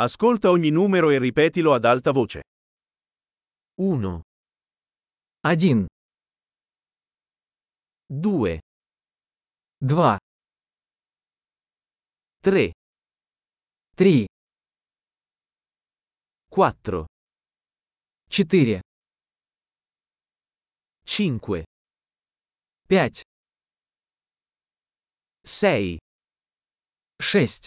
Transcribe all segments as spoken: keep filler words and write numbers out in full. Ascolta ogni numero e ripetilo ad alta voce. uno, один, due, два, tre, три, quattro, четыре, cinque, пять, sei, шесть,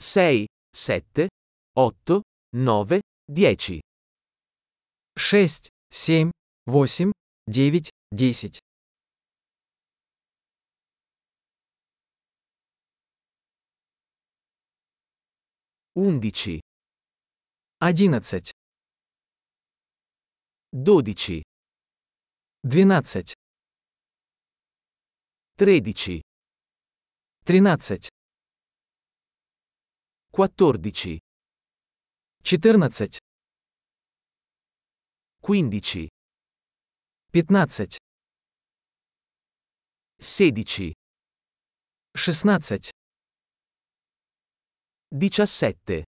sei, sette, otto, nove, dieci. шесть, семь, восемь, девять, десять. undici, одиннадцать, dodici, двенадцать, tredici, тринадцать, quattordici, четырнадцать, quindici, пятнадцать, sedici, шестнадцать, diciassette,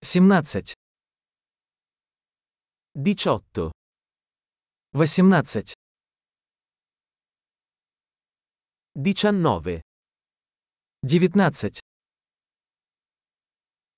семнадцать, diciotto, восемнадцать, diciannove, девятнадцать,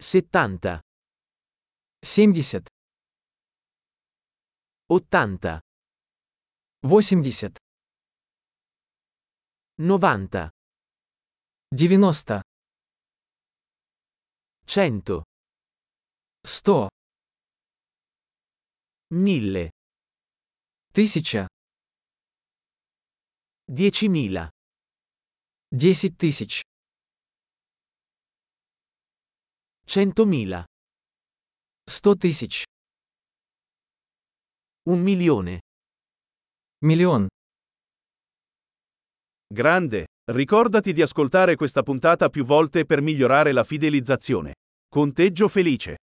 settanta, семьдесят, ottanta, восемьдесят, novanta, девяносто, cento, сто, mille, тысяча, diecimila, десять тысяч, centomila, сто тысяч, un milione, миллион. Grande, ricordati di ascoltare questa puntata più volte per migliorare la fidelizzazione. Conteggio felice.